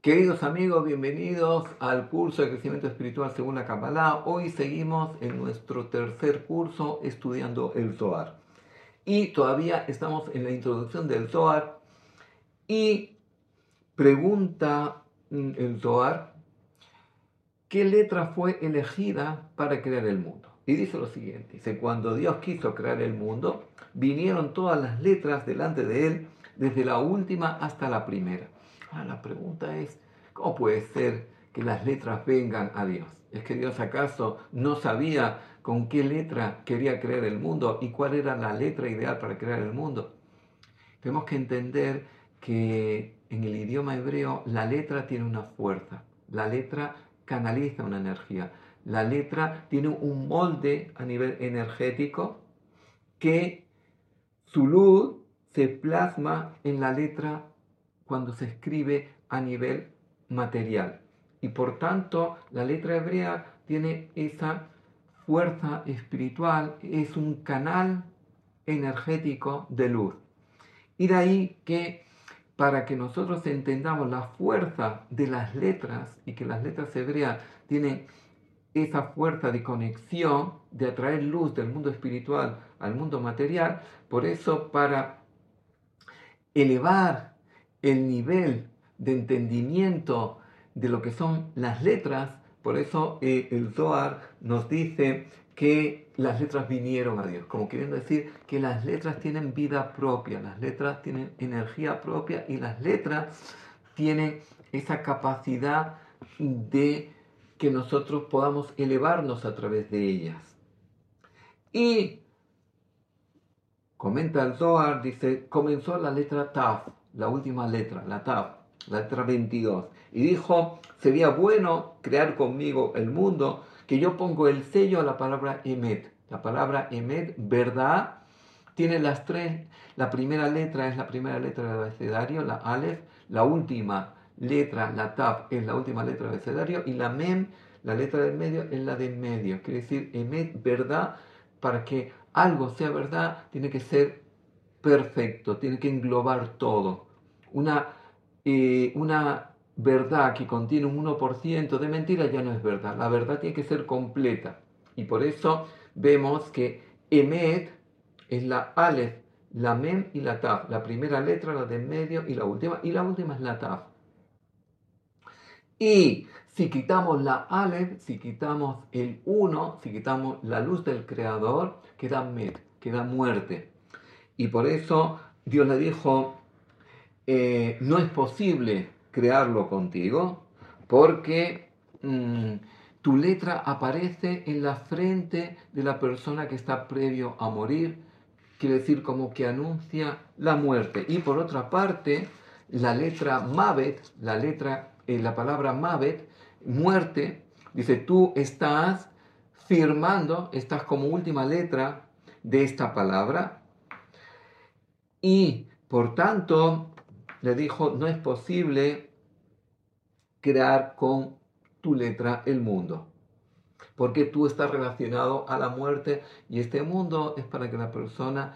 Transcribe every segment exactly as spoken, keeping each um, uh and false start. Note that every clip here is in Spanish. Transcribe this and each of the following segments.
Queridos amigos, bienvenidos al curso de crecimiento espiritual según la Kabbalah. Hoy seguimos en nuestro tercer curso estudiando el Zohar. Y todavía estamos en la introducción del Zohar. Y pregunta el Zohar, ¿qué letra fue elegida para crear el mundo? Y dice lo siguiente, dice, cuando Dios quiso crear el mundo, vinieron todas las letras delante de él, desde la última hasta la primera. Ah, la pregunta es, ¿cómo puede ser que las letras vengan a Dios? ¿Es que Dios acaso no sabía con qué letra quería crear el mundo y cuál era la letra ideal para crear el mundo? Tenemos que entender que en el idioma hebreo la letra tiene una fuerza, la letra canaliza una energía, la letra tiene un molde a nivel energético que su luz se plasma en la letra cuando se escribe a nivel material. Y por tanto, la letra hebrea tiene esa fuerza espiritual, es un canal energético de luz. Y de ahí que, para que nosotros entendamos la fuerza de las letras, y que las letras hebreas tienen esa fuerza de conexión, de atraer luz del mundo espiritual al mundo material, por eso para elevar el nivel de entendimiento de lo que son las letras, por eso eh, el Zohar nos dice que las letras vinieron a Dios, como queriendo decir que las letras tienen vida propia, las letras tienen energía propia y las letras tienen esa capacidad de que nosotros podamos elevarnos a través de ellas. Y comenta el Zohar, dice, comenzó la letra Taf, la última letra, la Taf, la letra veintidós. Y dijo, sería bueno crear conmigo el mundo, que yo pongo el sello a la palabra Emet. La palabra Emet, verdad, tiene las tres. La primera letra es la primera letra del abecedario, la Aleph. La última letra, la Taf, es la última letra del abecedario. Y la Mem, la letra del medio, es la de medio. Quiere decir, Emet, verdad, para que algo sea verdad, tiene que ser perfecto, tiene que englobar todo. Una, eh, una verdad que contiene un uno por ciento de mentira ya no es verdad. La verdad tiene que ser completa. Y por eso vemos que Emet es la Aleph, la Mem y la Taf. La primera letra, la de medio y la última. Y la última es la Taf. Y si quitamos la Aleph, si quitamos el uno, si quitamos la luz del Creador, queda Met, queda muerte. Y por eso Dios le dijo, Eh, no es posible crearlo contigo porque mm, tu letra aparece en la frente de la persona que está previo a morir, quiere decir como que anuncia la muerte. Y por otra parte, la letra Mavet, la letra, eh, la palabra Mavet, muerte, dice tú estás firmando, estás como última letra de esta palabra y por tanto le dijo, no es posible crear con tu letra el mundo, porque tú estás relacionado a la muerte y este mundo es para que la persona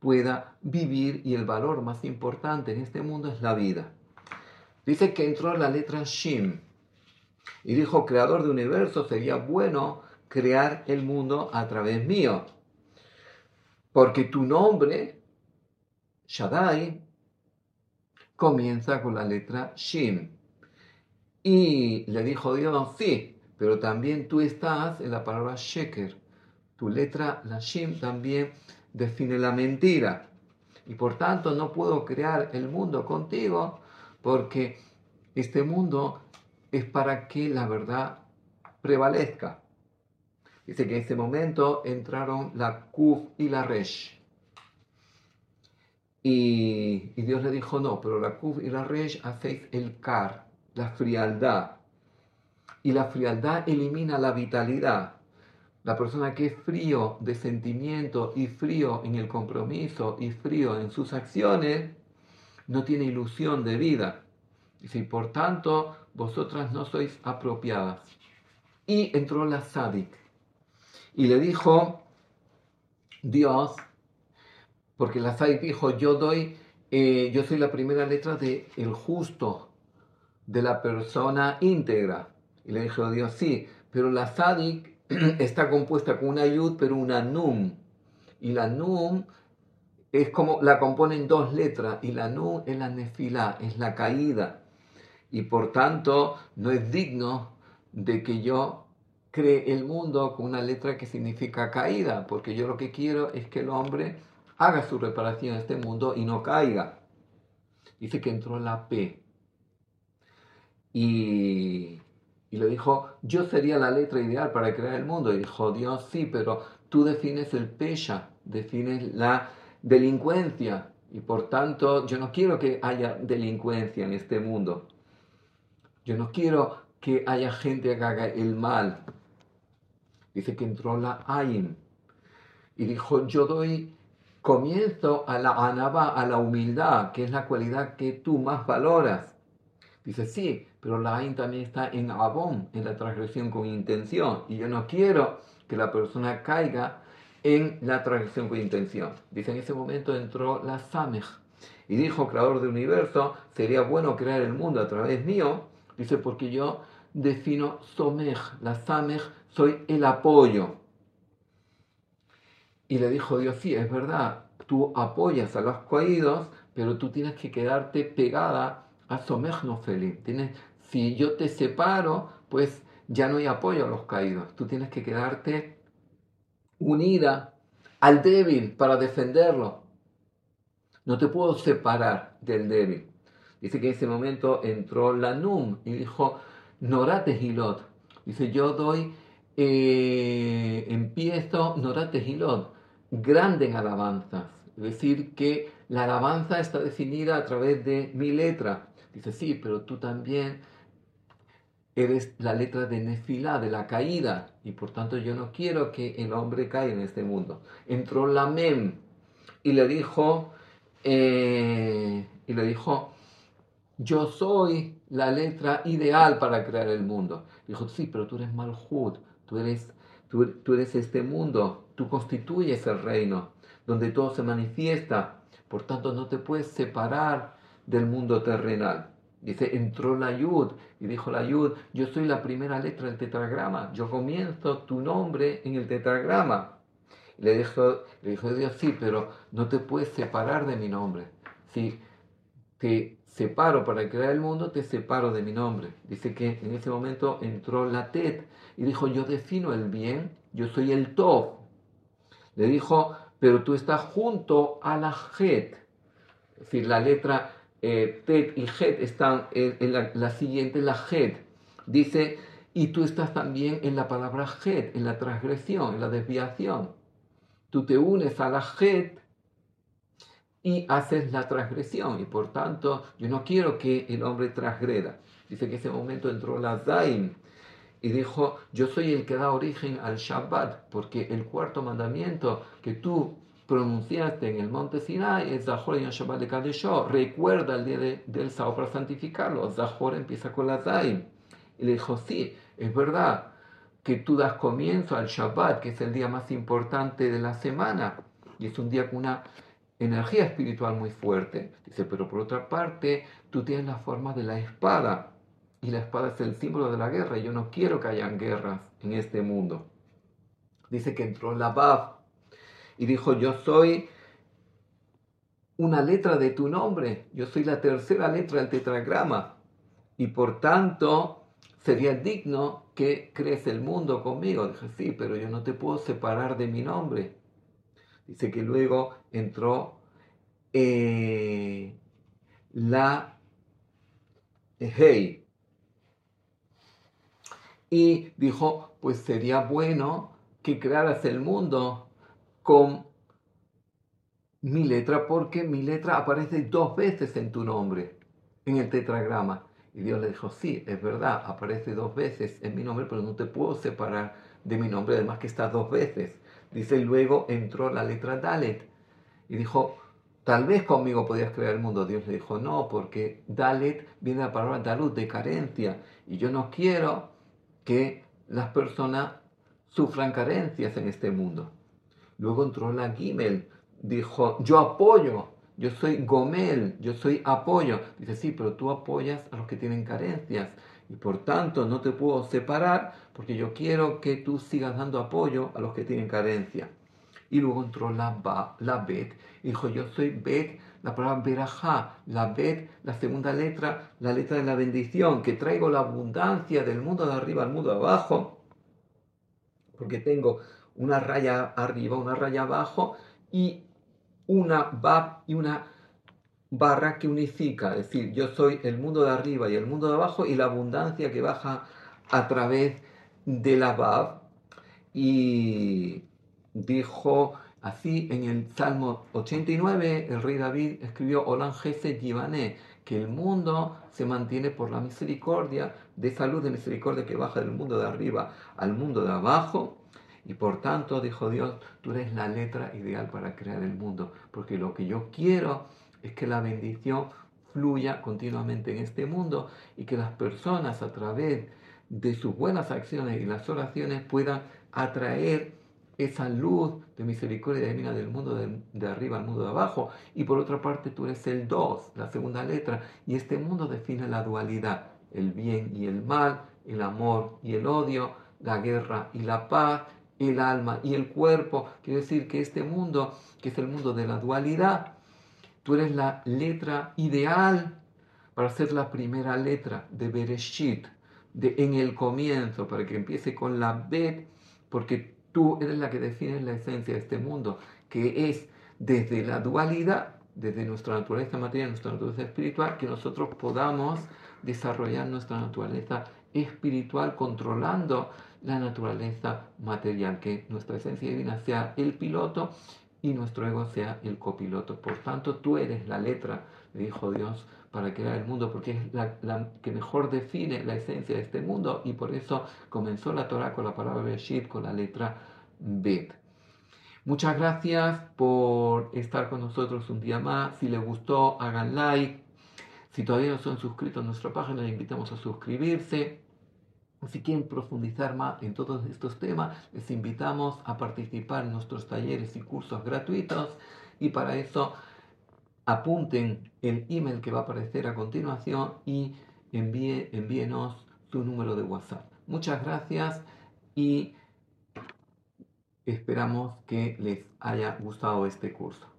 pueda vivir y el valor más importante en este mundo es la vida. Dice que entró la letra Shin y dijo, creador de universo, sería bueno crear el mundo a través mío, porque tu nombre, Shaddai, comienza con la letra Shin. Y le dijo Dios, sí, pero también tú estás en la palabra Sheker. Tu letra, la Shin, también define la mentira. Y por tanto no puedo crear el mundo contigo porque este mundo es para que la verdad prevalezca. Dice que en ese momento entraron la Kuf y la Resh. Y, y Dios le dijo, no, pero Rakub y la Resh hacéis el kar, la frialdad. Y la frialdad elimina la vitalidad. La persona que es frío de sentimiento y frío en el compromiso y frío en sus acciones, no tiene ilusión de vida. Dice, y por tanto, vosotras no sois apropiadas. Y entró la Sadik. Y le dijo, Dios... Porque la Sadik dijo, yo doy, eh, yo soy la primera letra de el justo, de la persona íntegra. Y le dijo Dios, sí, pero la Sadik está compuesta con una yud, pero una num. Y la num es como, la componen dos letras, y la num es la nefilá, es la caída. Y por tanto, no es digno de que yo cree el mundo con una letra que significa caída, porque yo lo que quiero es que el hombre... haga su reparación en este mundo y no caiga. Dice que entró la P. Y, y le dijo, yo sería la letra ideal para crear el mundo. Y dijo, Dios, sí, pero tú defines el pesha, defines la delincuencia. Y por tanto, yo no quiero que haya delincuencia en este mundo. Yo no quiero que haya gente que haga el mal. Dice que entró la Ayin. Y dijo, yo doy... comienzo a la anaba, a la humildad, que es la cualidad que tú más valoras. Dice, sí, pero la Ain también está en Abón, en la transgresión con intención. Y yo no quiero que la persona caiga en la transgresión con intención. Dice, en ese momento entró la Samej. Y dijo, creador del universo, sería bueno crear el mundo a través mío. Dice, porque yo defino Somej, la Samej, soy el apoyo. Y le dijo Dios, sí, es verdad, tú apoyas a los caídos, pero tú tienes que quedarte pegada a Somej Nofelim. Tienes, si yo te separo, pues ya no hay apoyo a los caídos. Tú tienes que quedarte unida al débil para defenderlo. No te puedo separar del débil. Dice que en ese momento entró la Num y dijo, Norat Hilot. Dice, yo doy, eh, empiezo Norat Hilot. Grande en alabanzas, es decir, que la alabanza está definida a través de mi letra. Dice, sí, pero tú también eres la letra de Nefilá, de la caída, y por tanto yo no quiero que el hombre caiga en este mundo. Entró la Mem y le dijo, eh, y le dijo, yo soy la letra ideal para crear el mundo. Dijo, sí, pero tú eres Malhut, tú eres, tú, tú eres este mundo. Tú constituyes el reino donde todo se manifiesta. Por tanto, no te puedes separar del mundo terrenal. Dice, entró la Yud y dijo la Yud, yo soy la primera letra del tetragrama. Yo comienzo tu nombre en el tetragrama. Y le dijo, le dijo Dios, sí, pero no te puedes separar de mi nombre. Si te separo para crear el mundo, te separo de mi nombre. Dice que en ese momento entró la Tet y dijo, yo defino el bien, yo soy el Tov. Le dijo, pero tú estás junto a la Het. Es decir, la letra eh, Tet y Het están en, en la, la siguiente, la Het. Dice, y tú estás también en la palabra Het, en la transgresión, en la desviación. Tú te unes a la Het y haces la transgresión. Y por tanto, yo no quiero que el hombre transgreda. Dice que en ese momento entró la Zain. Y dijo, yo soy el que da origen al Shabbat, porque el cuarto mandamiento que tú pronunciaste en el monte Sinai es Zohar y Shabbat de Kadeshó. Recuerda el día de, del sábado para santificarlo. Zohar empieza con la Zain. Y le dijo, sí, es verdad que tú das comienzo al Shabbat, que es el día más importante de la semana. Y es un día con una energía espiritual muy fuerte. Dice, pero por otra parte, tú tienes la forma de la espada. Y la espada es el símbolo de la guerra. Yo no quiero que hayan guerras en este mundo. Dice que entró la Vav y dijo, yo soy una letra de tu nombre. Yo soy la tercera letra del tetragrama. Y por tanto, sería digno que crees el mundo conmigo. Dije, sí, pero yo no te puedo separar de mi nombre. Dice que luego entró eh, la Hei. Y dijo, pues sería bueno que crearas el mundo con mi letra porque mi letra aparece dos veces en tu nombre, en el tetragrama. Y Dios le dijo, sí, es verdad, aparece dos veces en mi nombre, pero no te puedo separar de mi nombre, además que está dos veces. Dice, luego entró la letra Dalet y dijo, tal vez conmigo podías crear el mundo. Dios le dijo, no, porque Dalet viene de la palabra Dalut, de carencia, y yo no quiero que las personas sufran carencias en este mundo. Luego entró la Gimel, dijo, yo apoyo, yo soy Gomel, yo soy apoyo. Dice, sí, pero tú apoyas a los que tienen carencias y por tanto no te puedo separar porque yo quiero que tú sigas dando apoyo a los que tienen carencia. Y luego entró la, ba, la Bet, y dijo, yo soy Bet, la palabra Berajá, la Bet, la segunda letra, la letra de la bendición, que traigo la abundancia del mundo de arriba al mundo de abajo, porque tengo una raya arriba, una raya abajo, y una bab y una barra que unifica, es decir, yo soy el mundo de arriba y el mundo de abajo, y la abundancia que baja a través de la bab. Y dijo así en el Salmo ochenta y nueve, el rey David escribió, Olam Chesed Yivane, que el mundo se mantiene por la misericordia, de salud de misericordia que baja del mundo de arriba al mundo de abajo. Y por tanto, dijo Dios, tú eres la letra ideal para crear el mundo, porque lo que yo quiero es que la bendición fluya continuamente en este mundo y que las personas a través de sus buenas acciones y las oraciones puedan atraer esa luz de misericordia divina del mundo de, de arriba al mundo de abajo. Y por otra parte, tú eres el dos, la segunda letra, y este mundo define la dualidad, el bien y el mal, el amor y el odio, la guerra y la paz, el alma y el cuerpo. Quiero decir que este mundo, que es el mundo de la dualidad, tú eres la letra ideal para ser la primera letra de Bereshit, de en el comienzo, para que empiece con la Bet, porque tú eres la que defines la esencia de este mundo, que es desde la dualidad, desde nuestra naturaleza material, nuestra naturaleza espiritual, que nosotros podamos desarrollar nuestra naturaleza espiritual controlando la naturaleza material, que nuestra esencia divina sea el piloto y nuestro ego sea el copiloto. Por tanto, tú eres la letra, le dijo Dios, para crear el mundo, porque es la, la que mejor define la esencia de este mundo, y por eso comenzó la Torah con la palabra Bereshit, con la letra Bet. Muchas gracias por estar con nosotros un día más. Si les gustó, hagan like. Si todavía no son suscritos a nuestra página, les invitamos a suscribirse. Si quieren profundizar más en todos estos temas, les invitamos a participar en nuestros talleres y cursos gratuitos, y para eso apunten el email que va a aparecer a continuación y envíe, envíenos su número de WhatsApp. Muchas gracias y esperamos que les haya gustado este curso.